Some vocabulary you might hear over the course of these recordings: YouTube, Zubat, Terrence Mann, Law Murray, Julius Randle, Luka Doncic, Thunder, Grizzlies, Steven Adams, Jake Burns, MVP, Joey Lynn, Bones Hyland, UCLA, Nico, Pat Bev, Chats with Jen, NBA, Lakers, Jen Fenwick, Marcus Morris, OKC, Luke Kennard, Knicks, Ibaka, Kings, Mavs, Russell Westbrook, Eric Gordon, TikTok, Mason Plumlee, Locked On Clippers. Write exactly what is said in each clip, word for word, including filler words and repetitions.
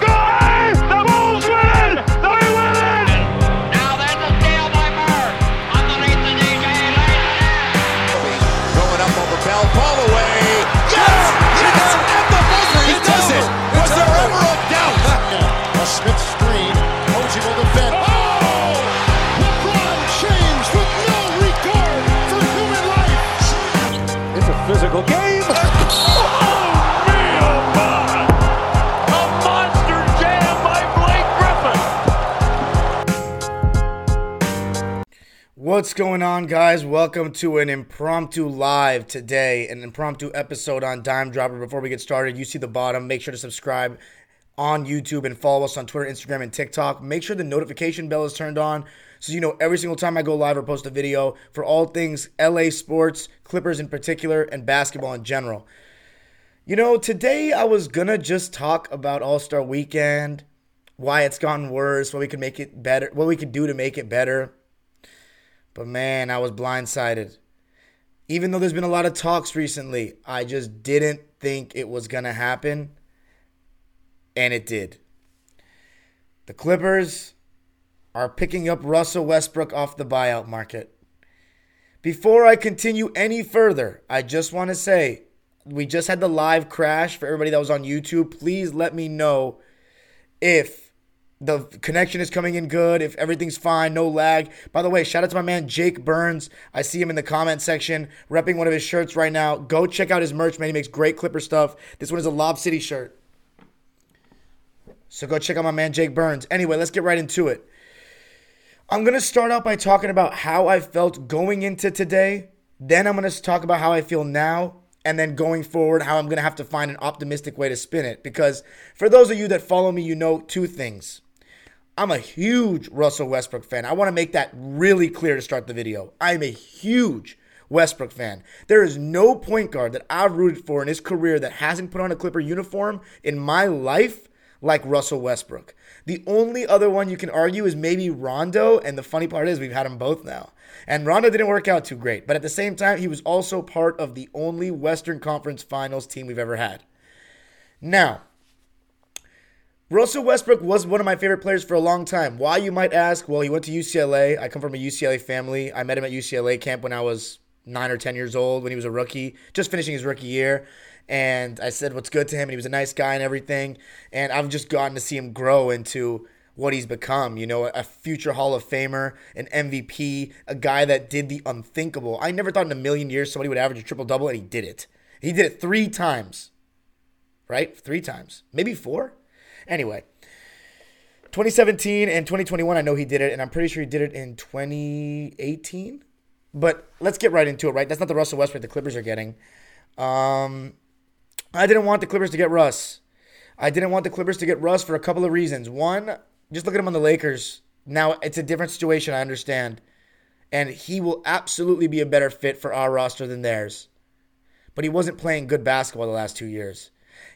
good! The Bulls win! They win it! Now that's a steal by Burr, underneath the D J right there. Going up over Bell, ball away. Yes! Yes! At the buzzer, he does it! Was there ever a doubt? A Smith screen, Koji will defend. Oh! LeBron James with no regard for human life. It's a physical game. Oh, real God. A monster jam by Blake Griffin. What's going on, guys? Welcome to an impromptu live today, an impromptu episode on Dime Dropper. Before we get started, you see the bottom. Make sure to subscribe on YouTube and follow us on Twitter, Instagram, and TikTok. Make sure the notification bell is turned on so you know every single time I go live or post a video for all things L A sports, Clippers in particular, and basketball in general. You know, today I was going to just talk about All-Star Weekend, why it's gotten worse, what we could make it better, what we could do to make it better. But man, I was blindsided. Even though there's been a lot of talks recently, I just didn't think it was going to happen. And it did. The Clippers are picking up Russell Westbrook off the buyout market. Before I continue any further, I just want to say, we just had the live crash for everybody that was on YouTube. Please let me know if the connection is coming in good, if everything's fine, no lag. By the way, shout out to my man Jake Burns. I see him in the comment section, repping one of his shirts right now. Go check out his merch, man. He makes great Clipper stuff. This one is a Lob City shirt. So go check out my man Jake Burns. Anyway, let's get right into it. I'm going to start out by talking about how I felt going into today. Then I'm going to talk about how I feel now. And then going forward, how I'm going to have to find an optimistic way to spin it. Because for those of you that follow me, you know two things. I'm a huge Russell Westbrook fan. I want to make that really clear to start the video. I'm a huge Westbrook fan. There is no point guard that I've rooted for in his career that hasn't put on a Clipper uniform in my life like Russell Westbrook. The only other one you can argue is maybe Rondo, and the funny part is we've had them both now. And Rondo didn't work out too great, but at the same time, he was also part of the only Western Conference Finals team we've ever had. Now, Russell Westbrook was one of my favorite players for a long time. Why, you might ask? Well, he went to U C L A. I come from a U C L A family. I met him at U C L A camp when I was nine or ten years old, when he was a rookie, just finishing his rookie year. And I said what's good to him, and he was a nice guy and everything. And I've just gotten to see him grow into what he's become, you know, a future Hall of Famer, an M V P, a guy that did the unthinkable. I never thought in a million years somebody would average a triple-double, and he did it. He did it three times, right? Three times, maybe four. Anyway, twenty seventeen and twenty twenty-one, I know he did it, and I'm pretty sure he did it in twenty eighteen. But let's get right into it, right? That's not the Russell Westbrook the Clippers are getting. Um... I didn't want the Clippers to get Russ. I didn't want the Clippers to get Russ for a couple of reasons. One, just look at him on the Lakers. Now, it's a different situation, I understand. And he will absolutely be a better fit for our roster than theirs. But he wasn't playing good basketball the last two years.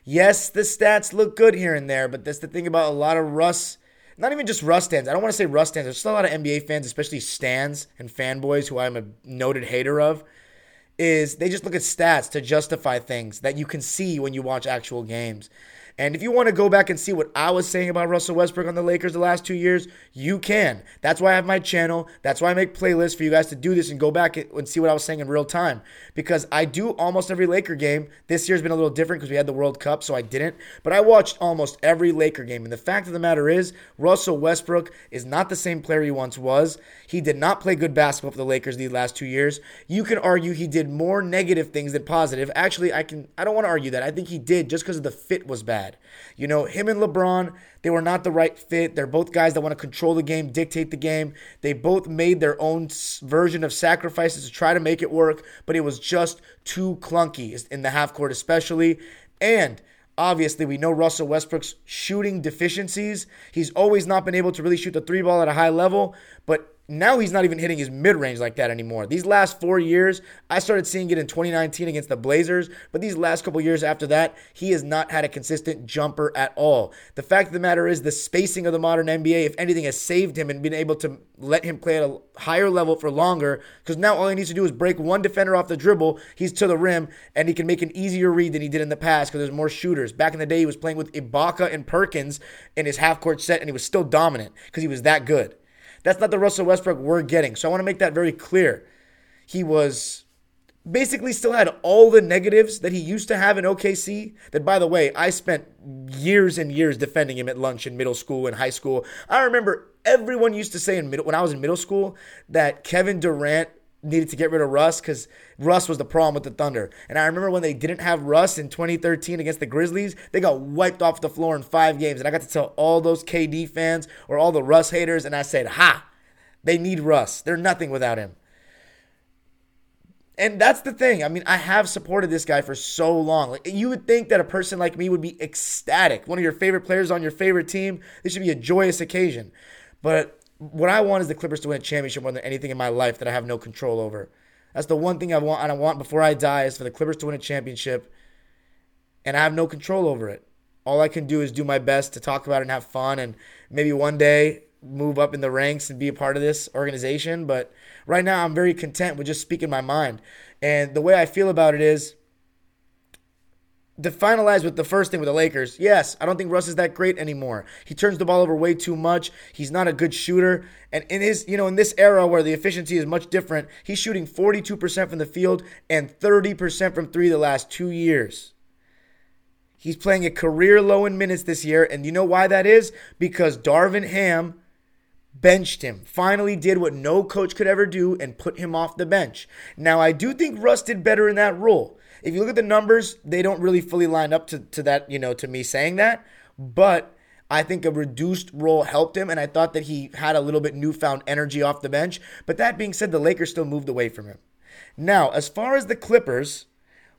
Yes, the stats look good here and there, but that's the thing about a lot of Russ. Not even just Russ fans. I don't want to say Russ fans. There's still a lot of N B A fans, especially stans and fanboys, who I'm a noted hater of. Is they just look at stats to justify things that you can see when you watch actual games. And if you want to go back and see what I was saying about Russell Westbrook on the Lakers the last two years, you can. That's why I have my channel. That's why I make playlists for you guys to do this and go back and see what I was saying in real time. Because I do almost every Laker game. This year's been a little different because we had the World Cup, so I didn't. But I watched almost every Laker game. And the fact of the matter is, Russell Westbrook is not the same player he once was. He did not play good basketball for the Lakers these last two years. You can argue he did more negative things than positive. Actually, I can. I don't want to argue that. I think he did just because the fit was bad. You know, him and LeBron, they were not the right fit. They're both guys that want to control the game, dictate the game. They both made their own version of sacrifices to try to make it work, but it was just too clunky in the half court especially. And obviously, we know Russell Westbrook's shooting deficiencies. He's always not been able to really shoot the three ball at a high level, but now he's not even hitting his mid-range like that anymore. These last four years, I started seeing it in twenty nineteen against the Blazers, but these last couple years after that, he has not had a consistent jumper at all. The fact of the matter is the spacing of the modern N B A, if anything, has saved him and been able to let him play at a higher level for longer, because now all he needs to do is break one defender off the dribble, he's to the rim, and he can make an easier read than he did in the past because there's more shooters. Back in the day, he was playing with Ibaka and Perkins in his half-court set, and he was still dominant because he was that good. That's not the Russell Westbrook we're getting, so I want to make that very clear. He was basically still had all the negatives that he used to have in O K C, that, by the way, I spent years and years defending him at lunch in middle school and high school. I remember everyone used to say in middle, when I was in middle school that Kevin Durant needed to get rid of Russ because Russ was the problem with the Thunder. And I remember when they didn't have Russ in twenty thirteen against the Grizzlies, they got wiped off the floor in five games. And I got to tell all those K D fans or all the Russ haters, and I said, ha, they need Russ. They're nothing without him. And that's the thing. I mean, I have supported this guy for so long. Like, you would think that a person like me would be ecstatic. One of your favorite players on your favorite team, this should be a joyous occasion. But what I want is the Clippers to win a championship more than anything in my life that I have no control over. That's the one thing I want, and I want before I die, is for the Clippers to win a championship, and I have no control over it. All I can do is do my best to talk about it and have fun, and maybe one day move up in the ranks and be a part of this organization. But right now, I'm very content with just speaking my mind. And the way I feel about it is, to finalize with the first thing with the Lakers, yes, I don't think Russ is that great anymore. He turns the ball over way too much. He's not a good shooter. And in his, you know, in this era where the efficiency is much different, he's shooting forty-two percent from the field and thirty percent from three the last two years. He's playing a career low in minutes this year, and you know why that is? Because Darvin Ham benched him, finally did what no coach could ever do and put him off the bench. Now, I do think Russ did better in that role. If you look at the numbers, they don't really fully line up to, to that, you know, to me saying that. But I think a reduced role helped him, and I thought that he had a little bit newfound energy off the bench. But that being said, the Lakers still moved away from him. Now, as far as the Clippers,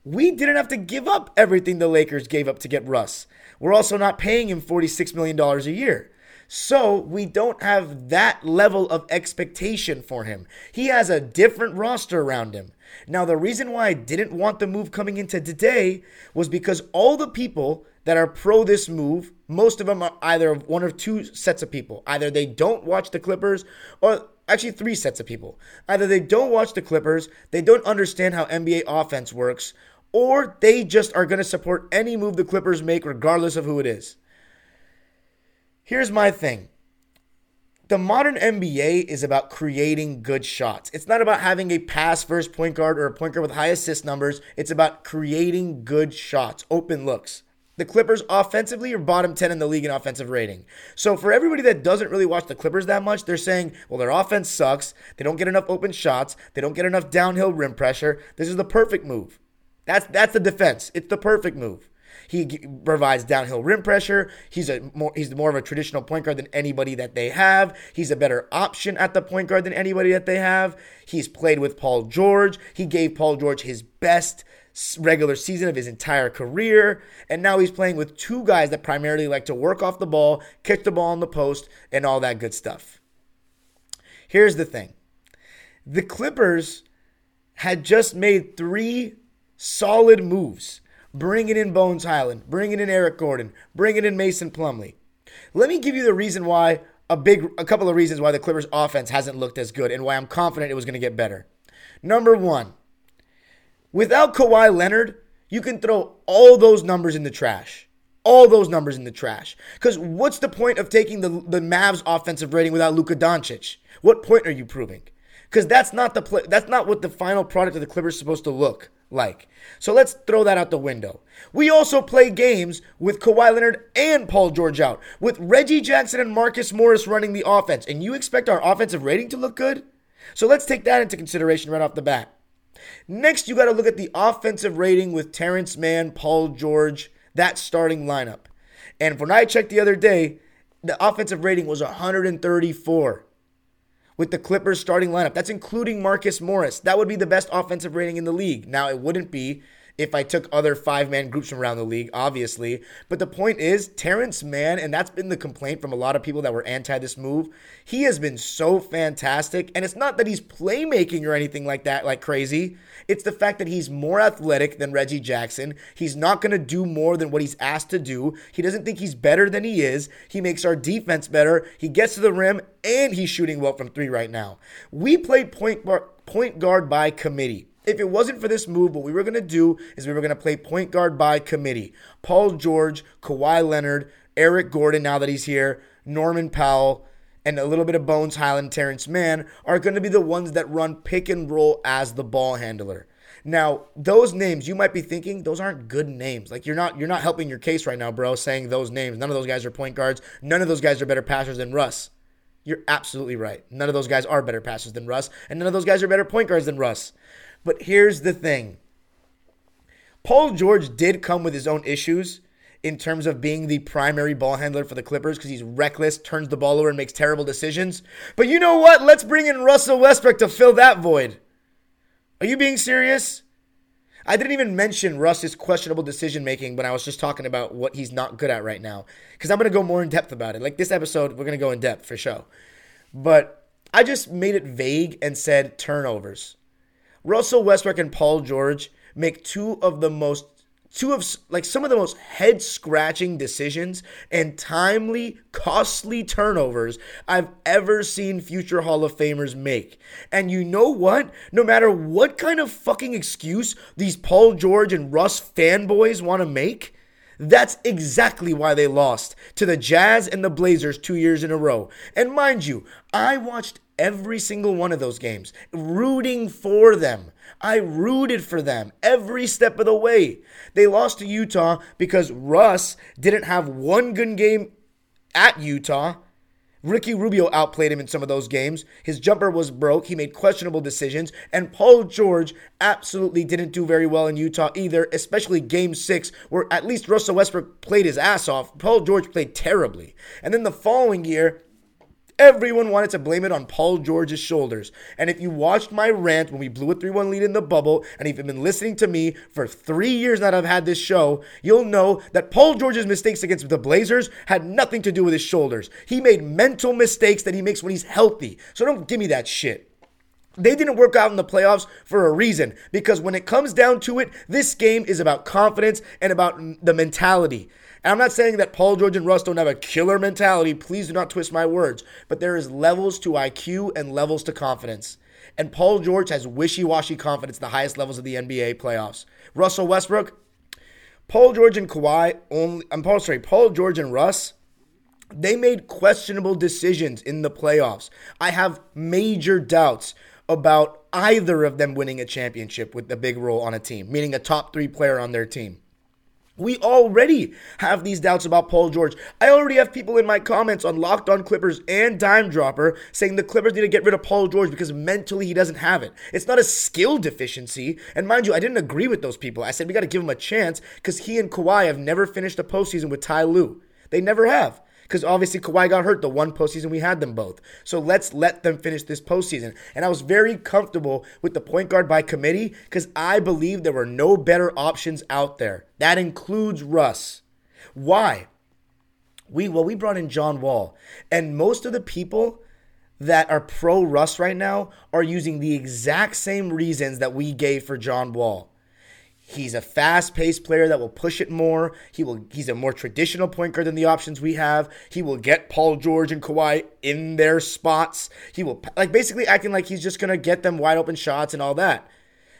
we didn't have to give up everything the Lakers gave up to get Russ. We're also not paying him forty-six million dollars a year. So we don't have that level of expectation for him. He has a different roster around him. Now, the reason why I didn't want the move coming into today was because all the people that are pro this move, most of them are either one of two sets of people. Either they don't watch the Clippers, or actually three sets of people. Either they don't watch the Clippers, they don't understand how N B A offense works, or they just are going to support any move the Clippers make regardless of who it is. Here's my thing. The modern N B A is about creating good shots. It's not about having a pass-first point guard or a point guard with high assist numbers. It's about creating good shots, open looks. The Clippers offensively are bottom ten in the league in offensive rating. So for everybody that doesn't really watch the Clippers that much, they're saying, well, their offense sucks. They don't get enough open shots. They don't get enough downhill rim pressure. This is the perfect move. That's, that's the defense. It's the perfect move. He provides downhill rim pressure. He's a more, he's more of a traditional point guard than anybody that they have. He's a better option at the point guard than anybody that they have. He's played with Paul George. He gave Paul George his best regular season of his entire career. And now he's playing with two guys that primarily like to work off the ball, kick the ball on the post, and all that good stuff. Here's the thing. The Clippers had just made three solid moves. Bringing in Bones Hyland, bringing in Eric Gordon, bringing in Mason Plumlee. Let me give you the reason why, a big, a couple of reasons why the Clippers offense hasn't looked as good and why I'm confident it was going to get better. Number one, without Kawhi Leonard, you can throw all those numbers in the trash. All those numbers in the trash. Because what's the point of taking the, the Mavs offensive rating without Luka Doncic? What point are you proving? Because that's not the play, that's not what the final product of the Clippers is supposed to look like. So let's throw that out the window. We also play games with Kawhi Leonard and Paul George out, with Reggie Jackson and Marcus Morris running the offense, and you expect our offensive rating to look good? So let's take that into consideration right off the bat. Next, you got to look at the offensive rating with Terrence Mann, Paul George, that starting lineup. And when I checked the other day, the offensive rating was one hundred thirty-four. With the Clippers starting lineup. That's including Marcus Morris. That would be the best offensive rating in the league. Now, it wouldn't be if I took other five-man groups from around the league, obviously. But the point is, Terrence Mann, and that's been the complaint from a lot of people that were anti this move, he has been so fantastic. And it's not that he's playmaking or anything like that, like crazy. It's the fact that he's more athletic than Reggie Jackson. He's not going to do more than what he's asked to do. He doesn't think he's better than he is. He makes our defense better. He gets to the rim, and he's shooting well from three right now. We play point bar- point guard by committee. If it wasn't for this move, what we were going to do is we were going to play point guard by committee. Paul George, Kawhi Leonard, Eric Gordon, now that he's here, Norman Powell, and a little bit of Bones Hyland, Terrence Mann, are going to be the ones that run pick and roll as the ball handler. Now, those names, you might be thinking, those aren't good names. Like, you're not you're not helping your case right now, bro, saying those names. None of those guys are point guards. None of those guys are better passers than Russ. You're absolutely right. None of those guys are better passers than Russ, and none of those guys are better point guards than Russ. But here's the thing. Paul George did come with his own issues in terms of being the primary ball handler for the Clippers because he's reckless, turns the ball over, and makes terrible decisions. But you know what? Let's bring in Russell Westbrook to fill that void. Are you being serious? I didn't even mention Russ's questionable decision-making when I was just talking about what he's not good at right now, because I'm going to go more in-depth about it. Like, this episode, we're going to go in-depth for sure. But I just made it vague and said turnovers. Russell Westbrook and Paul George make two of the most, two of, like, some of the most head-scratching decisions and timely, costly turnovers I've ever seen future Hall of Famers make. And you know what? No matter what kind of fucking excuse these Paul George and Russ fanboys want to make, that's exactly why they lost to the Jazz and the Blazers two years in a row. And mind you, I watched every single one of those games, rooting for them. I rooted for them every step of the way. They lost to Utah because Russ didn't have one good game at Utah. Ricky Rubio outplayed him in some of those games. His jumper was broke. He made questionable decisions. And Paul George absolutely didn't do very well in Utah either, especially game six, where at least Russell Westbrook played his ass off. Paul George played terribly. And then the following year, everyone wanted to blame it on Paul George's shoulders. And if you watched my rant when we blew a three one lead in the bubble, and if you've been listening to me for three years now that I've had this show, you'll know that Paul George's mistakes against the Blazers had nothing to do with his shoulders. He made mental mistakes that he makes when he's healthy. So don't give me that shit. They didn't work out in the playoffs for a reason, because when it comes down to it, this game is about confidence and about the mentality. And I'm not saying that Paul George and Russ don't have a killer mentality. Please do not twist my words. But there is levels to I Q and levels to confidence. And Paul George has wishy-washy confidence at the highest levels of the N B A playoffs. Russell Westbrook, Paul George and Kawhi only, I'm sorry, Paul George and Russ, they made questionable decisions in the playoffs. I have major doubts about either of them winning a championship with a big role on a team, meaning a top three player on their team. We already have these doubts about Paul George. I already have people in my comments on Locked On Clippers and Dime Dropper saying the Clippers need to get rid of Paul George because mentally he doesn't have it. It's not a skill deficiency. And mind you, I didn't agree with those people. I said we got to give him a chance because he and Kawhi have never finished a postseason with Ty Lue. They never have. Because obviously Kawhi got hurt the one postseason we had them both. So let's let them finish this postseason. And I was very comfortable with the point guard by committee because I believe there were no better options out there. That includes Russ. Why? We well, we brought in John Wall. And most of the people that are pro-Russ right now are using the exact same reasons that we gave for John Wall. He's a fast-paced player that will push it more. He will. He's a more traditional point guard than the options we have. He will get Paul George and Kawhi in their spots. He will, like, basically acting like he's just going to get them wide-open shots and all that.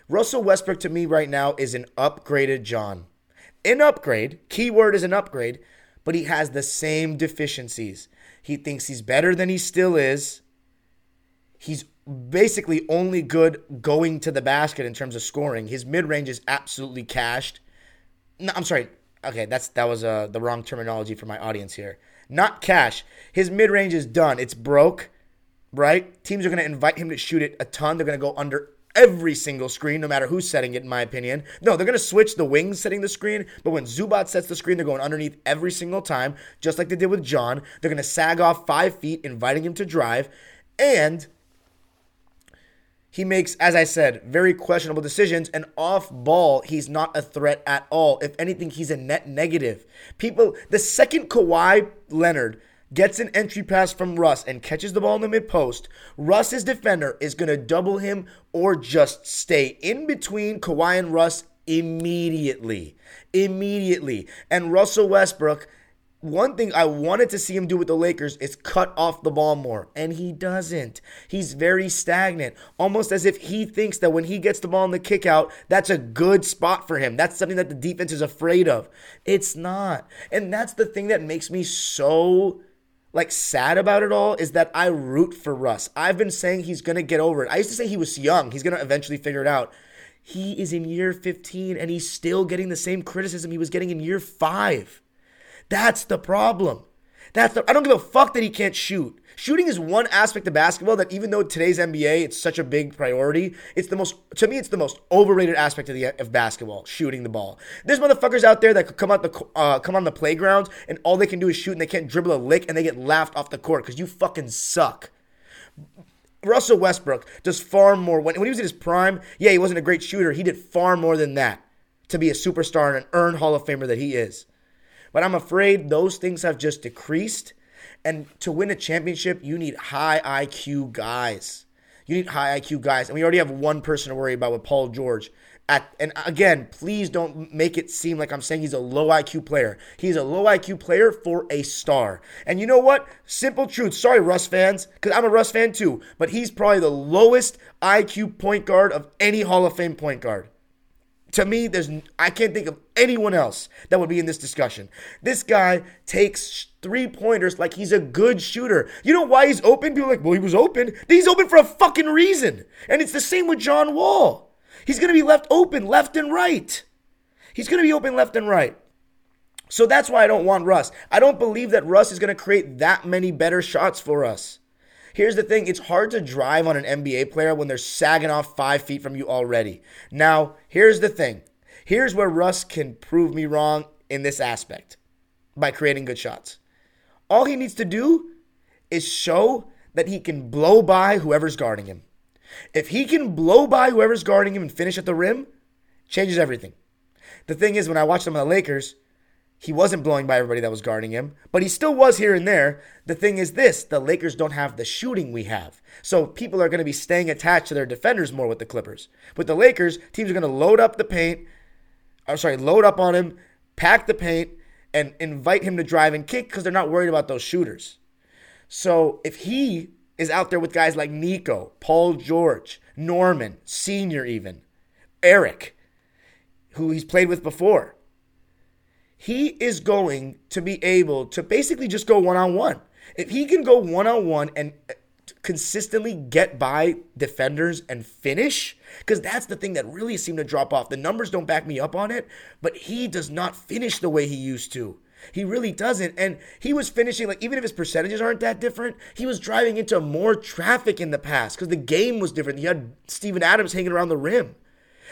Russell Westbrook, to me right now, is an upgraded John. An upgrade. Key word is an upgrade. But he has the same deficiencies. He thinks he's better than he still is. He's basically only good going to the basket in terms of scoring. His mid-range is absolutely cashed. No, I'm sorry. Okay, that's that was uh, the wrong terminology for my audience here. Not cash. His mid-range is done. It's broke, right? Teams are going to invite him to shoot it a ton. They're going to go under every single screen, no matter who's setting it, in my opinion. No, they're going to switch the wings setting the screen, but when Zubat sets the screen, they're going underneath every single time, just like they did with John. They're going to sag off five feet, inviting him to drive, and He makes, as I said, very questionable decisions, and off-ball, he's not a threat at all. If anything, he's a net negative. People, the second Kawhi Leonard gets an entry pass from Russ and catches the ball in the mid-post, Russ's defender is going to double him or just stay in between Kawhi and Russ immediately. Immediately. And Russell Westbrook, one thing I wanted to see him do with the Lakers is cut off the ball more, and he doesn't. He's very stagnant, almost as if he thinks that when he gets the ball in the kickout, that's a good spot for him. That's something that the defense is afraid of. It's not. And that's the thing that makes me so like sad about it all is that I root for Russ. I've been saying he's going to get over it. I used to say he was young. He's going to eventually figure it out. He is in year fifteen, and he's still getting the same criticism he was getting in year five. That's the problem. That's the, I don't give a fuck that he can't shoot. Shooting is one aspect of basketball that even though today's N B A, it's such a big priority, it's the most, to me, it's the most overrated aspect of the of basketball, shooting the ball. There's motherfuckers out there that could come out the uh, come on the playground and all they can do is shoot and they can't dribble a lick and they get laughed off the court because you fucking suck. Russell Westbrook does far more. When, when he was in his prime, yeah, he wasn't a great shooter. He did far more than that to be a superstar and an earned Hall of Famer that he is. But I'm afraid those things have just decreased. And to win a championship, you need high I Q guys. You need high I Q guys. And we already have one person to worry about with Paul George. At, and again, please don't make it seem like I'm saying he's a low I Q player. He's a low I Q player for a star. And you know what? Simple truth. Sorry, Russ fans, because I'm a Russ fan too. But he's probably the lowest I Q point guard of any Hall of Fame point guard. To me, there's I can't think of anyone else that would be in this discussion. This guy takes three-pointers like he's a good shooter. You know why he's open? People are like, well, he was open. He's open for a fucking reason. And it's the same with John Wall. He's going to be left open left and right. He's going to be open left and right. So that's why I don't want Russ. I don't believe that Russ is going to create that many better shots for us. Here's the thing. It's hard to drive on an N B A player when they're sagging off five feet from you already. Now, here's the thing. Here's where Russ can prove me wrong in this aspect by creating good shots. All he needs to do is show that he can blow by whoever's guarding him. If he can blow by whoever's guarding him and finish at the rim, changes everything. The thing is, when I watched him on the Lakers, he wasn't blowing by everybody that was guarding him, but he still was here and there. The thing is this, the Lakers don't have the shooting we have. So people are going to be staying attached to their defenders more with the Clippers. With the Lakers, teams are going to load up the paint, I'm sorry, load up on him, pack the paint, and invite him to drive and kick because they're not worried about those shooters. So if he is out there with guys like Nico, Paul George, Norman, Senior even, Eric, who he's played with before, he is going to be able to basically just go one-on-one. If he can go one-on-one and consistently get by defenders and finish, because that's the thing that really seemed to drop off. The numbers don't back me up on it, but he does not finish the way he used to. He really doesn't, and he was finishing, like, even if his percentages aren't that different, he was driving into more traffic in the past because the game was different. You had Steven Adams hanging around the rim.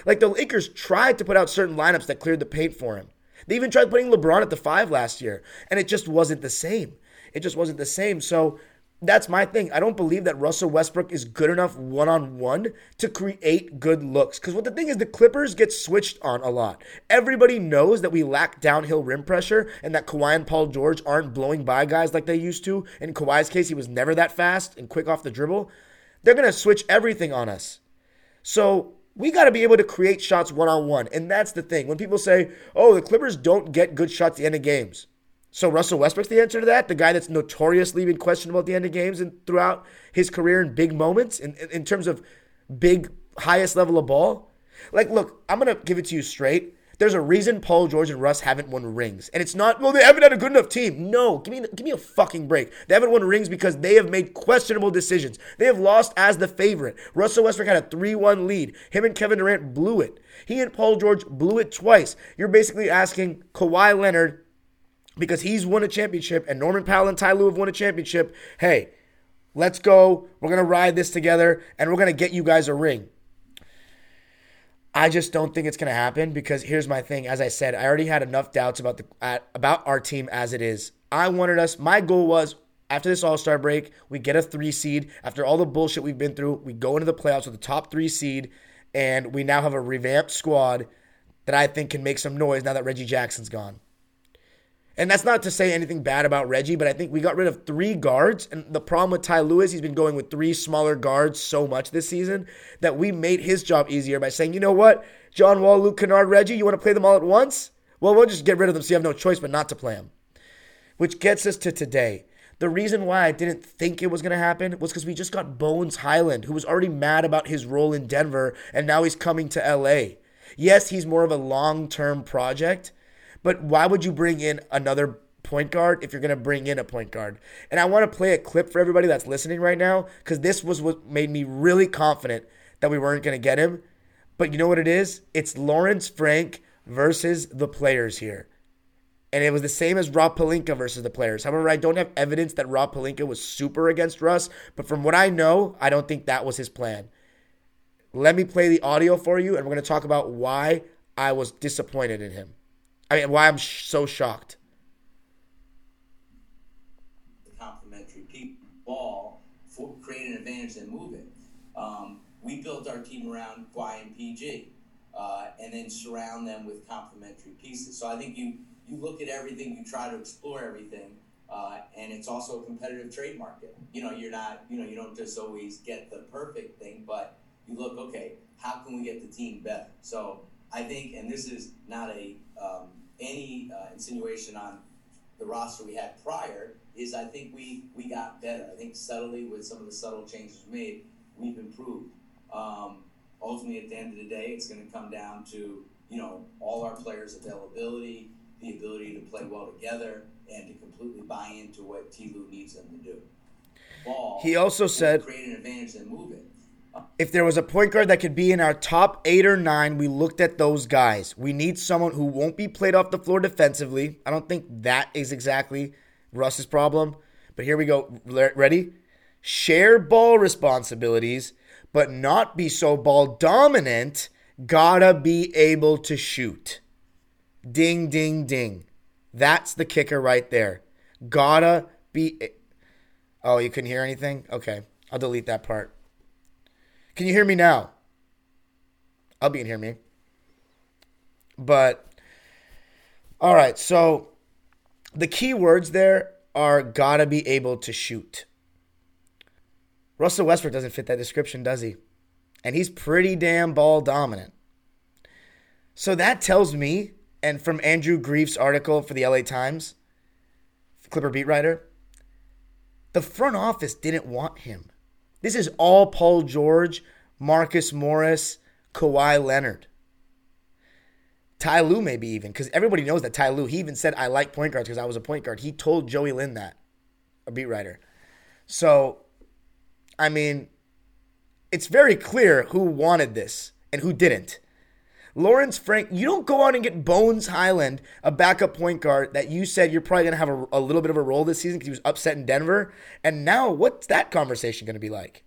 Like, the Lakers tried to put out certain lineups that cleared the paint for him. They even tried putting LeBron at the five last year, and it just wasn't the same. It just wasn't the same. So that's my thing. I don't believe that Russell Westbrook is good enough one-on-one to create good looks. Because what the thing is, the Clippers get switched on a lot. Everybody knows that we lack downhill rim pressure and that Kawhi and Paul George aren't blowing by guys like they used to. In Kawhi's case, he was never that fast and quick off the dribble. They're going to switch everything on us. So we got to be able to create shots one-on-one. And that's the thing. When people say, oh, the Clippers don't get good shots at the end of games. So Russell Westbrook's the answer to that? The guy that's notoriously been questionable at the end of games and throughout his career in big moments in, in terms of big, highest level of ball? Like, look, I'm going to give it to you straight. There's a reason Paul George and Russ haven't won rings. And it's not, well, they haven't had a good enough team. No, give me give me a fucking break. They haven't won rings because they have made questionable decisions. They have lost as the favorite. Russell Westbrook had a three one lead. Him and Kevin Durant blew it. He and Paul George blew it twice. You're basically asking Kawhi Leonard, because he's won a championship, and Norman Powell and Ty Lue have won a championship, hey, let's go. We're going to ride this together, and we're going to get you guys a ring. I just don't think it's going to happen because here's my thing. As I said, I already had enough doubts about the uh, about our team as it is. I wanted us, my goal was After this All-Star break, we get a three seed. After all the bullshit we've been through, we go into the playoffs with a top three seed, and we now have a revamped squad that I think can make some noise now that Reggie Jackson's gone. And that's not to say anything bad about Reggie, but I think we got rid of three guards. And the problem with Ty Lue, he's been going with three smaller guards so much this season that we made his job easier by saying, you know what, John Wall, Luke Kennard, Reggie, you want to play them all at once? Well, we'll just get rid of them so you have no choice but not to play them. Which gets us to today. The reason why I didn't think it was going to happen was because we just got Bones Hyland, who was already mad about his role in Denver, and now he's coming to L A. Yes, he's more of a long-term project, but why would you bring in another point guard if you're going to bring in a point guard? And I want to play a clip for everybody that's listening right now, because this was what made me really confident that we weren't going to get him. But you know what it is? It's Lawrence Frank versus the players here. And it was the same as Rob Pelinka versus the players. However, I don't have evidence that Rob Pelinka was super against Russ, but from what I know, I don't think that was his plan. Let me play the audio for you, and we're going to talk about why I was disappointed in him. I mean, why I'm sh- so shocked. The complimentary people, ball, for, create an advantage and move it. Um, we built our team around Kawhi and P G, uh, and then surround them with complimentary pieces. So I think you, you look at everything, you try to explore everything, uh, and it's also a competitive trade market. You know, you're not, you know, you don't just always get the perfect thing, but you look, okay, how can we get the team better? So I think, and this is not a um, any uh, insinuation on the roster we had prior, is I think we, we got better. I think subtly, with some of the subtle changes made, we've improved. Um, ultimately, at the end of the day, it's going to come down to, you know, all our players' availability, the ability to play well together, and to completely buy into what Ty Lue needs them to do. Ball, he also said, create an advantage and move it. If there was a point guard that could be in our top eight or nine, we looked at those guys. We need someone who won't be played off the floor defensively. I don't think that is exactly Russ's problem. But here we go. Ready? Share ball responsibilities, but not be so ball dominant. Gotta be able to shoot. Ding, ding, ding. That's the kicker right there. Gotta be... Oh, you couldn't hear anything? Okay. I'll delete that part. Can you hear me now? I'll be in here, me. But, all right, so the key words there are gotta be able to shoot. Russell Westbrook doesn't fit that description, does he? And he's pretty damn ball dominant. So that tells me, and from Andrew Grief's article for the L A Times, Clipper beat writer, the front office didn't want him. This is all Paul George, Marcus Morris, Kawhi Leonard. Ty Lue maybe even, because everybody knows that Ty Lue, he even said, I like point guards because I was a point guard. He told Joey Lynn that, a beat writer. So, I mean, it's very clear who wanted this and who didn't. Lawrence Frank, you don't go out and get Bones Hyland, a backup point guard that you said you're probably going to have a, a little bit of a role this season because he was upset in Denver. And now what's that conversation going to be like?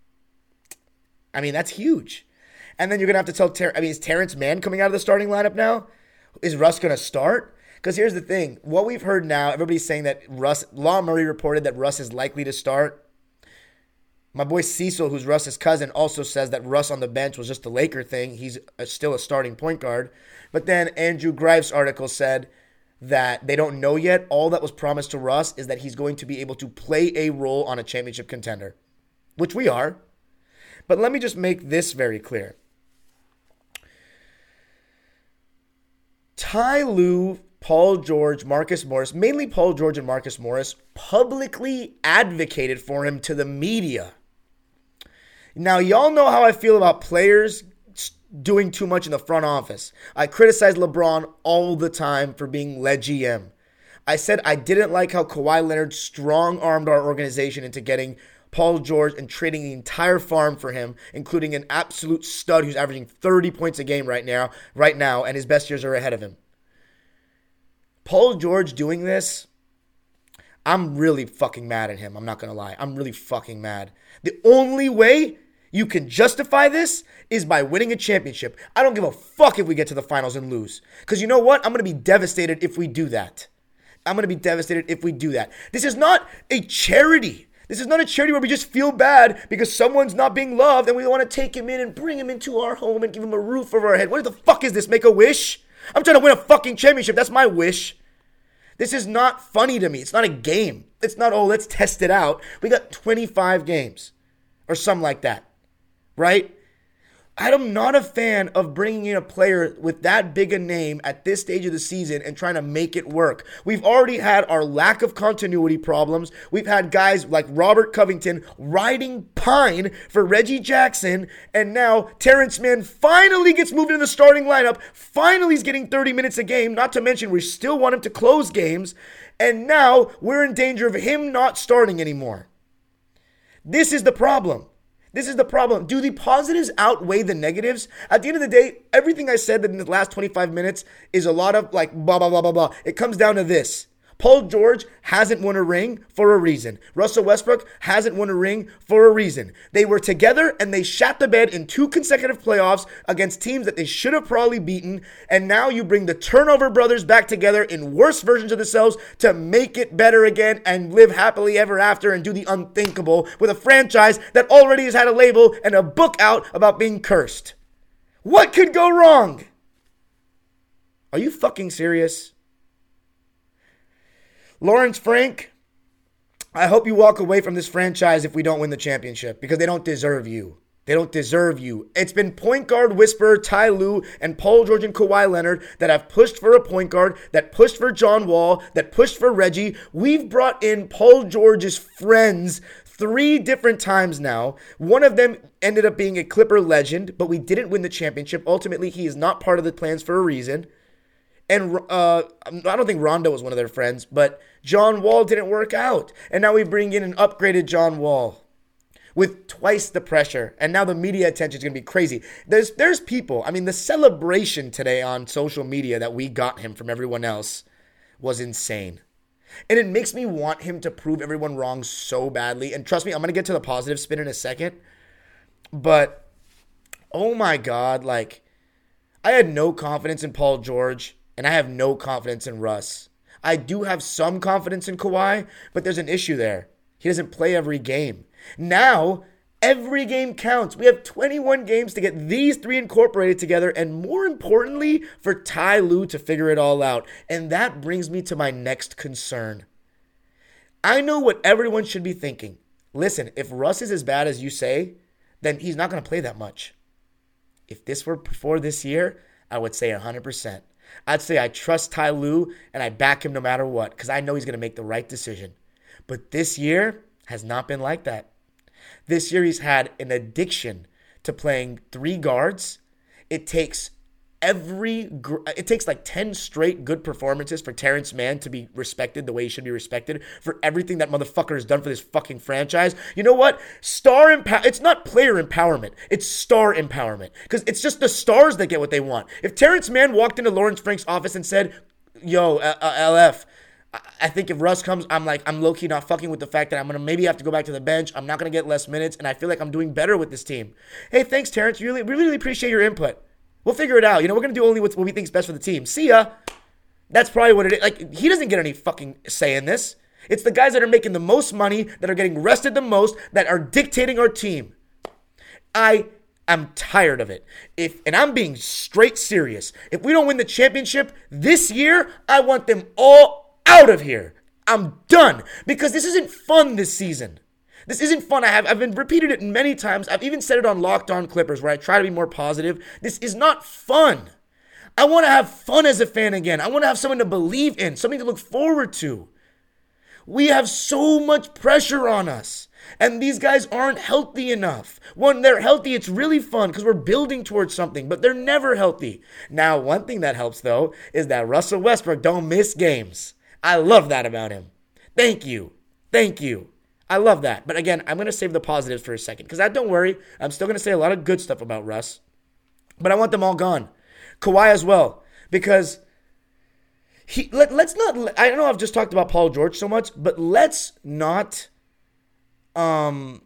I mean, that's huge. And then you're going to have to tell Ter- – I mean, is Terrence Mann coming out of the starting lineup now? Is Russ going to start? Because here's the thing. What we've heard now, everybody's saying that Russ – Law Murray reported that Russ is likely to start. My boy Cecil, who's Russ's cousin, also says that Russ on the bench was just a Laker thing. He's a, still a starting point guard. But then Andrew Greif's article said that they don't know yet. All that was promised to Russ is that he's going to be able to play a role on a championship contender, which we are. But let me just make this very clear. Ty Lue, Paul George, Marcus Morris, mainly Paul George and Marcus Morris, publicly advocated for him to the media. Now, y'all know how I feel about players doing too much in the front office. I criticize LeBron all the time for being le G M. I said I didn't like how Kawhi Leonard strong-armed our organization into getting Paul George and trading the entire farm for him, including an absolute stud who's averaging thirty points a game right now, right now, and his best years are ahead of him. Paul George doing this, I'm really fucking mad at him. I'm not going to lie. I'm really fucking mad. The only way you can justify this is by winning a championship. I don't give a fuck if we get to the finals and lose. Because you know what? I'm going to be devastated if we do that. I'm going to be devastated if we do that. This is not a charity. This is not a charity where we just feel bad because someone's not being loved and we want to take him in and bring him into our home and give him a roof over our head. What the fuck is this? Make a wish? I'm trying to win a fucking championship. That's my wish. This is not funny to me. It's not a game. It's not, oh, let's test it out. We got twenty-five games or something like that, right? I'm not a fan of bringing in a player with that big a name at this stage of the season and trying to make it work. We've already had our lack of continuity problems. We've had guys like Robert Covington riding pine for Reggie Jackson, and now Terrence Mann finally gets moved into the starting lineup. Finally he's getting thirty minutes a game, not to mention we still want him to close games, and now we're in danger of him not starting anymore. This is the problem. This is the problem. Do the positives outweigh the negatives? At the end of the day, everything I said in the last twenty-five minutes is a lot of like blah, blah, blah, blah, blah. It comes down to this. Paul George hasn't won a ring for a reason. Russell Westbrook hasn't won a ring for a reason. They were together and they shat the bed in two consecutive playoffs against teams that they should have probably beaten. And now you bring the turnover brothers back together in worse versions of themselves to make it better again and live happily ever after and do the unthinkable with a franchise that already has had a label and a book out about being cursed. What could go wrong? Are you fucking serious? Lawrence Frank, I hope you walk away from this franchise if we don't win the championship because they don't deserve you. They don't deserve you. It's been point guard whisperer Ty Lue and Paul George and Kawhi Leonard that have pushed for a point guard, that pushed for John Wall, that pushed for Reggie. We've brought in Paul George's friends three different times now. One of them ended up being a Clipper legend, but we didn't win the championship. Ultimately, he is not part of the plans for a reason. And uh, I don't think Rondo was one of their friends, but John Wall didn't work out. And now we bring in an upgraded John Wall with twice the pressure. And now the media attention is going to be crazy. There's there's people. I mean, the celebration today on social media that we got him from everyone else was insane. And it makes me want him to prove everyone wrong so badly. And trust me, I'm going to get to the positive spin in a second. But, oh my God, like, I had no confidence in Paul George. And I have no confidence in Russ. I do have some confidence in Kawhi, but there's an issue there. He doesn't play every game. Now, every game counts. We have twenty-one games to get these three incorporated together, and more importantly, for Ty Lue to figure it all out. And that brings me to my next concern. I know what everyone should be thinking. Listen, if Russ is as bad as you say, then he's not going to play that much. If this were before this year, I would say one hundred percent. I'd say I trust Ty Lue and I back him no matter what because I know he's going to make the right decision. But this year has not been like that. This year he's had an addiction to playing three guards. It takes every it takes like ten straight good performances for Terrence Mann to be respected the way he should be respected for everything that motherfucker has done for this fucking franchise. You know what? Star empower it's not player empowerment. It's star empowerment because it's just the stars that get what they want. If Terrence Mann walked into Lawrence Frank's office and said, "Yo, L F, I think if Russ comes, I'm like, I'm low-key not fucking with the fact that I'm going to maybe have to go back to the bench. I'm not going to get less minutes, and I feel like I'm doing better with this team. Hey, thanks, Terrence. We really, really, really appreciate your input. We'll figure it out. You know, we're going to do only what we think is best for the team. See ya." That's probably what it is. Like, he doesn't get any fucking say in this. It's the guys that are making the most money, that are getting rested the most, that are dictating our team. I am tired of it. If and I'm being straight serious. If we don't win the championship this year, I want them all out of here. I'm done. Because this isn't fun this season. This isn't fun. I have, I've been repeated it many times. I've even said it on Locked On Clippers where I try to be more positive. This is not fun. I want to have fun as a fan again. I want to have someone to believe in, something to look forward to. We have so much pressure on us, and these guys aren't healthy enough. When they're healthy, it's really fun because we're building towards something, but they're never healthy. Now, one thing that helps, though, is that Russell Westbrook don't miss games. I love that about him. Thank you. Thank you. I love that. But again, I'm going to save the positives for a second. Because don't worry, I'm still going to say a lot of good stuff about Russ. But I want them all gone. Kawhi as well. Because he let, let's not... I know I've just talked about Paul George so much. But let's not um,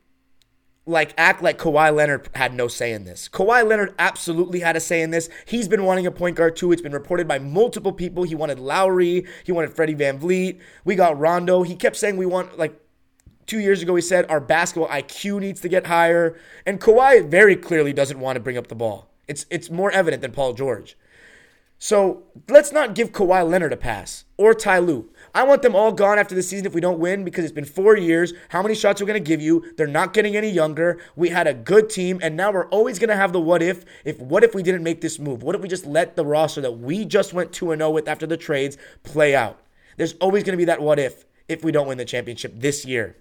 like act like Kawhi Leonard had no say in this. Kawhi Leonard absolutely had a say in this. He's been wanting a point guard too. It's been reported by multiple people. He wanted Lowry. He wanted Freddie VanVleet. We got Rondo. He kept saying we want, like, two years ago he said our basketball I Q needs to get higher. And Kawhi very clearly doesn't want to bring up the ball. It's it's more evident than Paul George. So let's not give Kawhi Leonard a pass or Ty Lue. I want them all gone after the season if we don't win, because it's been four years. How many shots are we going to give you? They're not getting any younger. We had a good team, and now we're always going to have the what if. If what if we didn't make this move? What if we just let the roster that we just went two and oh with after the trades play out? There's always going to be that what if if we don't win the championship this year.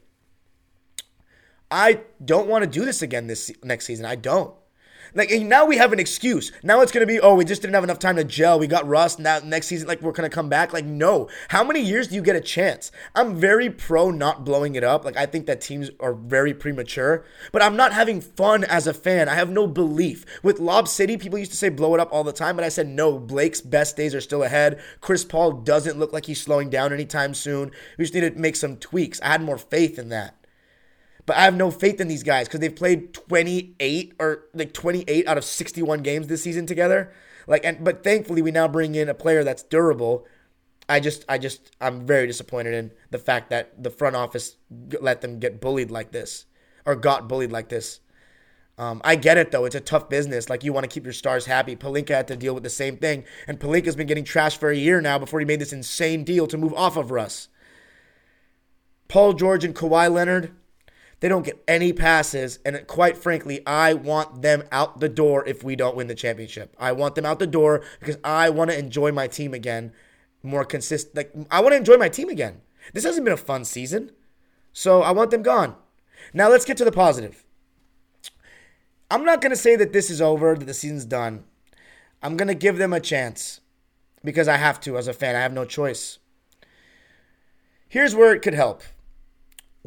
I don't want to do this again this next season. I don't. Like, now we have an excuse. Now it's going to be, oh, we just didn't have enough time to gel. We got rust. Now next season, like, we're going to come back. Like, no. How many years do you get a chance? I'm very pro not blowing it up. Like, I think that teams are very premature. But I'm not having fun as a fan. I have no belief. With Lob City, people used to say blow it up all the time. But I said, no, Blake's best days are still ahead. Chris Paul doesn't look like he's slowing down anytime soon. We just need to make some tweaks. I had more faith in that. But I have no faith in these guys because they've played twenty-eight or like twenty-eight out of sixty-one games this season together. Like, and but thankfully we now bring in a player that's durable. I just, I just, I'm very disappointed in the fact that the front office let them get bullied like this, or got bullied like this. Um, I get it, though. It's a tough business. Like, you want to keep your stars happy. Pelinka had to deal with the same thing, and Pelinka's been getting trashed for a year now before he made this insane deal to move off of Russ. Paul George and Kawhi Leonard, they don't get any passes, and quite frankly, I want them out the door if we don't win the championship. I want them out the door because I want to enjoy my team again more consistent. Like, I want to enjoy my team again. This hasn't been a fun season, so I want them gone. Now let's get to the positive. I'm not going to say that this is over, that the season's done. I'm going to give them a chance because I have to as a fan. I have no choice. Here's where it could help.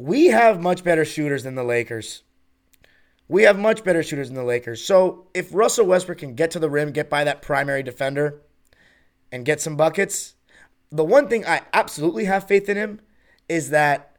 We have much better shooters than the Lakers. We have much better shooters than the Lakers. So if Russell Westbrook can get to the rim, get by that primary defender, and get some buckets, the one thing I absolutely have faith in him is that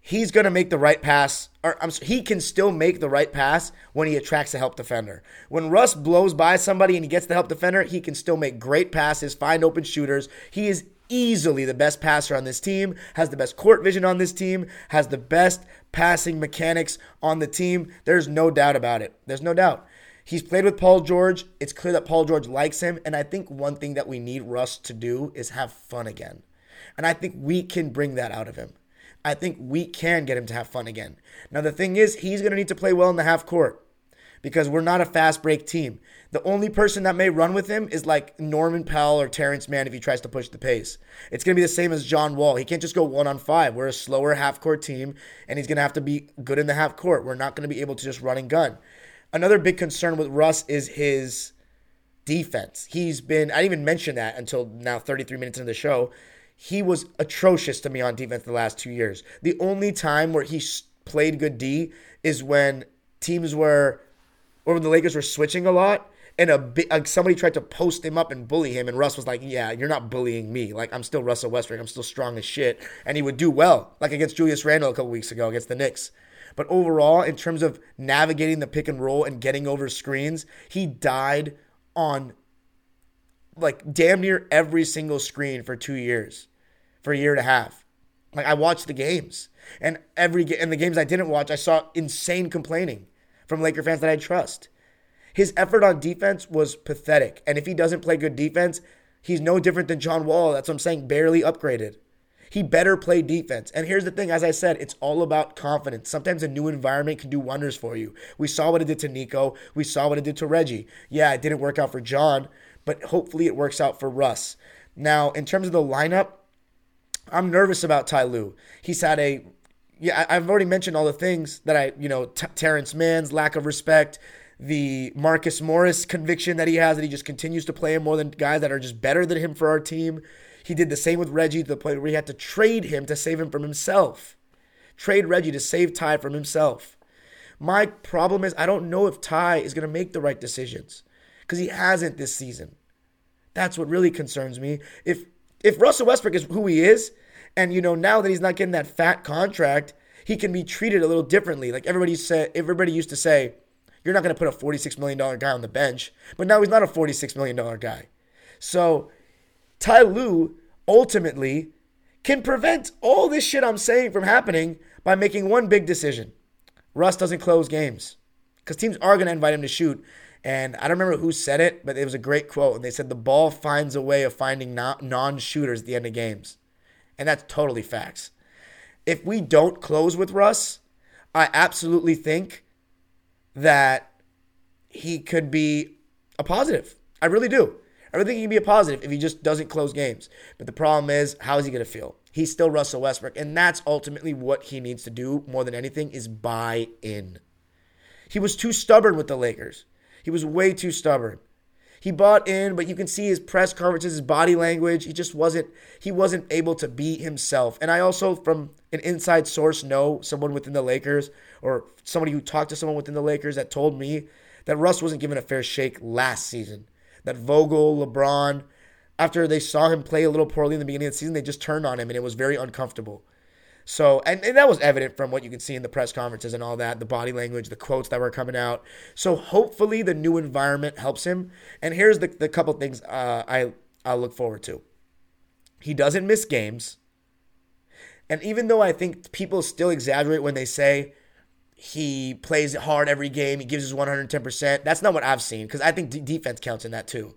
he's going to make the right pass. Or I'm sorry, he can still make the right pass when he attracts a help defender. When Russ blows by somebody and he gets the help defender, he can still make great passes, find open shooters. He is easily the best passer on this team, has the best court vision on this team, has the best passing mechanics on the team. There's no doubt about it. There's no doubt. He's played with Paul George. It's clear that Paul George likes him, and I think one thing that we need Russ to do is have fun again. And I think we can bring that out of him. I think we can get him to have fun again. Now, the thing is, he's going to need to play well in the half court, because we're not a fast break team. The only person that may run with him is like Norman Powell or Terrence Mann if he tries to push the pace. It's going to be the same as John Wall. He can't just go one on five. We're a slower half-court team, and he's going to have to be good in the half-court. We're not going to be able to just run and gun. Another big concern with Russ is his defense. He's been, I didn't even mention that until now thirty-three minutes into the show. He was atrocious to me on defense the last two years. The only time where he played good D is when teams were... or when the Lakers were switching a lot, and a bi- like somebody tried to post him up and bully him, and Russ was like, yeah, you're not bullying me. Like, I'm still Russell Westbrook. I'm still strong as shit. And he would do well, like against Julius Randle a couple weeks ago against the Knicks. But overall, in terms of navigating the pick and roll and getting over screens, he died on, like, damn near every single screen for two years, for a year and a half. Like, I watched the games. And every ga- and the games I didn't watch, I saw insane complaining from Laker fans that I trust. His effort on defense was pathetic. And if he doesn't play good defense, he's no different than John Wall. That's what I'm saying, barely upgraded. He better play defense. And here's the thing, as I said, it's all about confidence. Sometimes a new environment can do wonders for you. We saw what it did to Nico. We saw what it did to Reggie. Yeah, it didn't work out for John, but hopefully it works out for Russ. Now, in terms of the lineup, I'm nervous about Ty Lue. He's had a... Yeah, I've already mentioned all the things that I, you know, T- Terrence Mann's lack of respect, the Marcus Morris conviction that he has, that he just continues to play him more than guys that are just better than him for our team. He did the same with Reggie to the point where he had to trade him to save him from himself. Trade Reggie to save Ty from himself. My problem is I don't know if Ty is going to make the right decisions because he hasn't this season. That's what really concerns me. If if Russell Westbrook is who he is, and, you know, now that he's not getting that fat contract, he can be treated a little differently. Like everybody said, everybody used to say, you're not going to put a forty-six million dollars guy on the bench, but now he's not a forty-six million dollars guy. So Ty Lue ultimately can prevent all this shit I'm saying from happening by making one big decision. Russ doesn't close games because teams are going to invite him to shoot. And I don't remember who said it, but it was a great quote. And they said the ball finds a way of finding non-shooters at the end of games. And that's totally facts. If we don't close with Russ, I absolutely think that he could be a positive. I really do. I really think he can be a positive if he just doesn't close games. But the problem is, how is he going to feel? He's still Russell Westbrook. And that's ultimately what he needs to do more than anything is buy in. He was too stubborn with the Lakers. He was way too stubborn. He bought in, but you can see his press conferences, his body language. He just wasn't, he wasn't able to be himself. And I also, from an inside source, know someone within the Lakers or somebody who talked to someone within the Lakers that told me that Russ wasn't given a fair shake last season. That Vogel, LeBron, after they saw him play a little poorly in the beginning of the season, they just turned on him, and it was very uncomfortable. So, and, and that was evident from what you can see in the press conferences and all that, the body language, the quotes that were coming out. So hopefully the new environment helps him. And here's the, the couple things uh, I, I look forward to. He doesn't miss games. And even though I think people still exaggerate when they say he plays hard every game, he gives his one hundred ten percent, that's not what I've seen because I think d- defense counts in that too.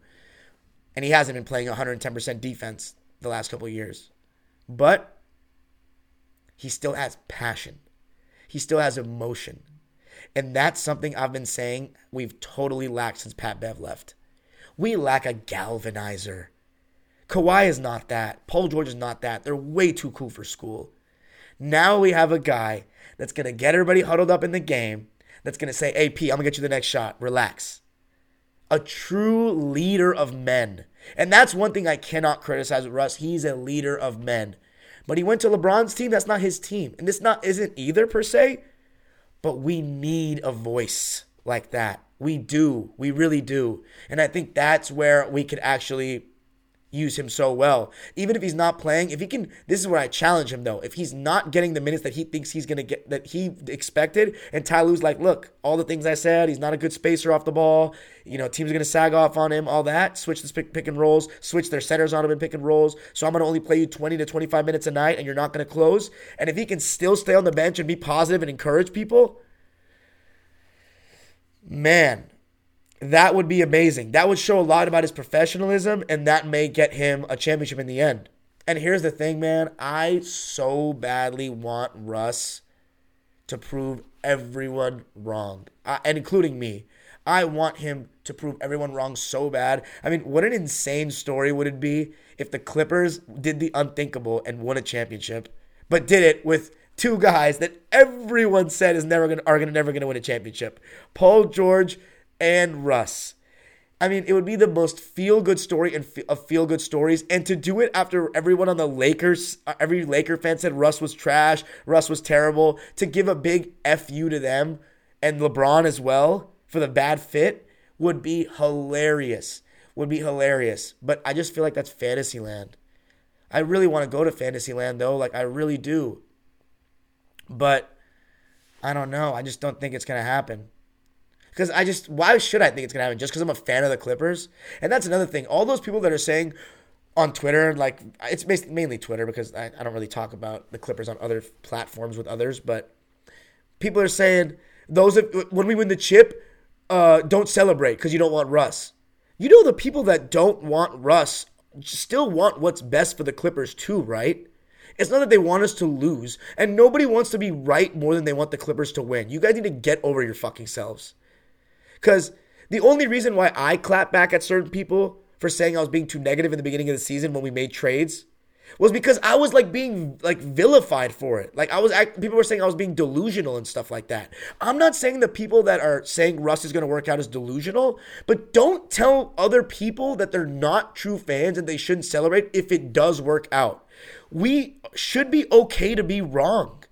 And he hasn't been playing one hundred ten percent defense the last couple of years. But he still has passion. He still has emotion. And that's something I've been saying we've totally lacked since Pat Bev left. We lack a galvanizer. Kawhi is not that. Paul George is not that. They're way too cool for school. Now we have a guy that's going to get everybody huddled up in the game, that's going to say, hey, P, I'm going to get you the next shot. Relax. A true leader of men. And that's one thing I cannot criticize with Russ. He's a leader of men. But he went to LeBron's team. That's not his team. And this not isn't either per se. But we need a voice like that. We do. We really do. And I think that's where we could actually use him so well. Even if he's not playing, if he can, this is where I challenge him though. If he's not getting the minutes that he thinks he's going to get, that he expected, and Ty Lue's like, look, all the things I said, he's not a good spacer off the ball, you know, teams are going to sag off on him, all that, switch the pick, pick and rolls, switch their centers on him in pick and rolls, so I'm going to only play you twenty to twenty-five minutes a night, and you're not going to close, and if he can still stay on the bench and be positive and encourage people, man, that would be amazing. That would show a lot about his professionalism, and that may get him a championship in the end. And here's the thing, man. I so badly want Russ to prove everyone wrong, uh, and including me. I want him to prove everyone wrong so bad. I mean, what an insane story would it be if the Clippers did the unthinkable and won a championship, but did it with two guys that everyone said is never gonna are gonna never gonna win a championship. Paul George and Russ. I mean, it would be the most feel-good story and of feel-good stories. And to do it after everyone on the Lakers, every Laker fan said Russ was trash, Russ was terrible, to give a big F you to them and LeBron as well for the bad fit would be hilarious. Would be hilarious. But I just feel like that's fantasy land. I really want to go to fantasy land though. Like I really do. But I don't know. I just don't think it's going to happen. Because I just, why should I think it's going to happen? Just because I'm a fan of the Clippers? And that's another thing. All those people that are saying on Twitter, like, it's basically mainly Twitter because I, I don't really talk about the Clippers on other platforms with others. But people are saying, those that, when we win the chip, uh, don't celebrate because you don't want Russ. You know the people that don't want Russ still want what's best for the Clippers too, right? It's not that they want us to lose. And nobody wants to be right more than they want the Clippers to win. You guys need to get over your fucking selves. Because the only reason why I clap back at certain people for saying I was being too negative in the beginning of the season when we made trades was because I was like being like vilified for it. Like I was, I, people were saying I was being delusional and stuff like that. I'm not saying the people that are saying Russ is going to work out is delusional, but don't tell other people that they're not true fans and they shouldn't celebrate if it does work out. We should be okay to be wrong.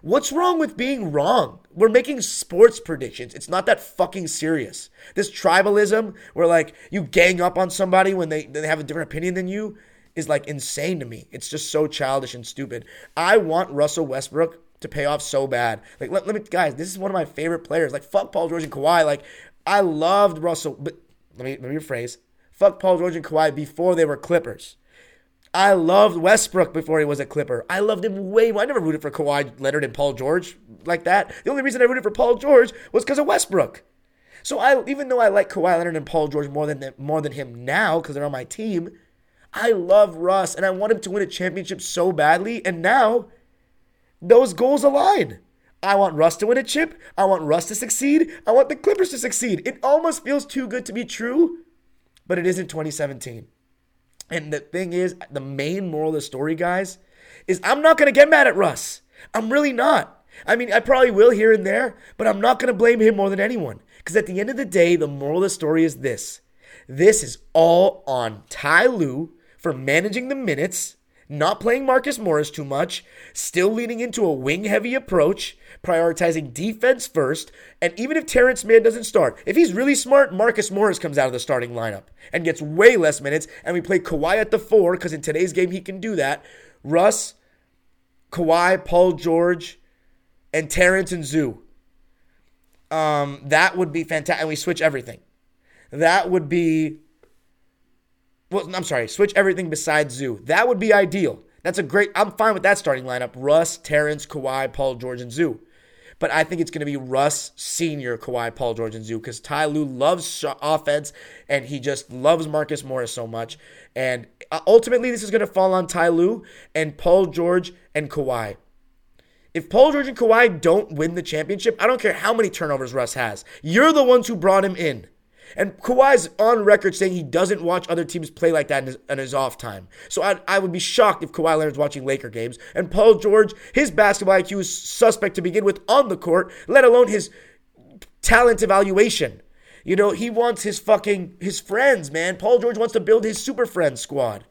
What's wrong with being wrong? We're making sports predictions. It's not that fucking serious. This tribalism where like you gang up on somebody when they, they have a different opinion than you is like insane to me. It's just so childish and stupid. I want Russell Westbrook to pay off so bad. Like, let, let me, guys, this is one of my favorite players. Like, fuck Paul George and Kawhi. Like, I loved Russell, but let me, let me rephrase. Fuck Paul George and Kawhi before they were Clippers. I loved Westbrook before he was a Clipper. I loved him way more. I never rooted for Kawhi Leonard and Paul George like that. The only reason I rooted for Paul George was because of Westbrook. So I, even though I like Kawhi Leonard and Paul George more than more than him now because they're on my team, I love Russ, and I want him to win a championship so badly, and now those goals align. I want Russ to win a chip. I want Russ to succeed. I want the Clippers to succeed. It almost feels too good to be true, but it isn't twenty seventeen. And the thing is, the main moral of the story, guys, is I'm not going to get mad at Russ. I'm really not. I mean, I probably will here and there, but I'm not going to blame him more than anyone. Because at the end of the day, the moral of the story is this. This is all on Ty Lue for managing the minutes, not playing Marcus Morris too much, still leaning into a wing-heavy approach, prioritizing defense first, and even if Terrence Mann doesn't start, if he's really smart, Marcus Morris comes out of the starting lineup and gets way less minutes, and we play Kawhi at the four, because in today's game he can do that. Russ, Kawhi, Paul George, and Terrence and Zoo. Um, that would be fantastic, and we switch everything. That would be... Well, I'm sorry, switch everything besides Zoo. That would be ideal. That's a great, I'm fine with that starting lineup. Russ, Terrence, Kawhi, Paul George, and Zoo. But I think it's going to be Russ, Senior, Kawhi, Paul George, and Zoo because Ty Lue loves offense and he just loves Marcus Morris so much. And ultimately, this is going to fall on Ty Lue and Paul George and Kawhi. If Paul George and Kawhi don't win the championship, I don't care how many turnovers Russ has. You're the ones who brought him in. And Kawhi's on record saying he doesn't watch other teams play like that in his, in his off time. So I, I would be shocked if Kawhi Leonard's watching Laker games. And Paul George, his basketball I Q is suspect to begin with on the court, let alone his talent evaluation. You know, he wants his fucking, his friends, man. Paul George wants to build his super friend squad.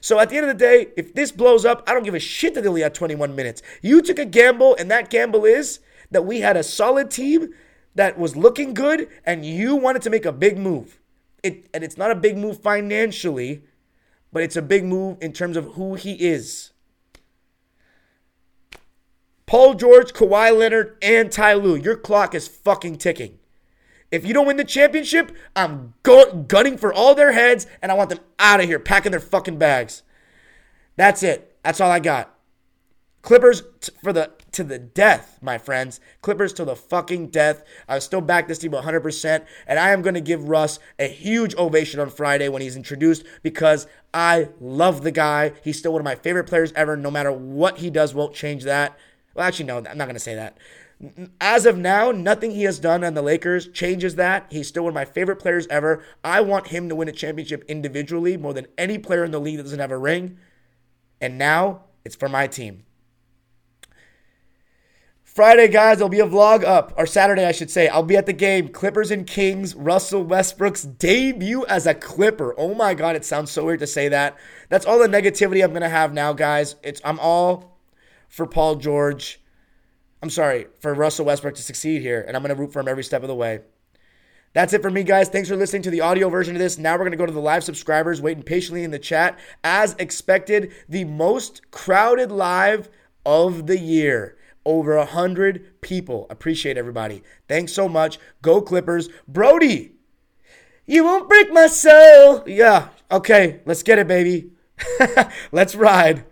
So at the end of the day, if this blows up, I don't give a shit that they only had twenty-one minutes. You took a gamble, and that gamble is that we had a solid team that was looking good, and you wanted to make a big move. It, and it's not a big move financially, but it's a big move in terms of who he is. Paul George, Kawhi Leonard, and Ty Lue, your clock is fucking ticking. If you don't win the championship, I'm go- gunning for all their heads, and I want them out of here, packing their fucking bags. That's it. That's all I got. Clippers t- for the... to the death, my friends. Clippers to the fucking death. I still back this team one hundred percent, and I am going to give Russ a huge ovation on Friday when he's introduced because I love the guy. He's still one of my favorite players ever. No matter what he does, won't change that. Well, actually, no, I'm not going to say that. As of now, nothing he has done on the Lakers changes that. He's still one of my favorite players ever. I want him to win a championship individually more than any player in the league that doesn't have a ring, and now it's for my team. Friday, guys, there'll be a vlog up, or Saturday, I should say. I'll be at the game, Clippers and Kings, Russell Westbrook's debut as a Clipper. Oh, my God, it sounds so weird to say that. That's all the negativity I'm going to have now, guys. It's I'm all for Paul George. I'm sorry, for Russell Westbrook to succeed here, and I'm going to root for him every step of the way. That's it for me, guys. Thanks for listening to the audio version of this. Now we're going to go to the live subscribers waiting patiently in the chat. As expected, the most crowded live of the year. Over one hundred people. Appreciate everybody. Thanks so much. Go Clippers. Brody, you won't break my soul. Yeah. Okay. Let's get it, baby. Let's ride.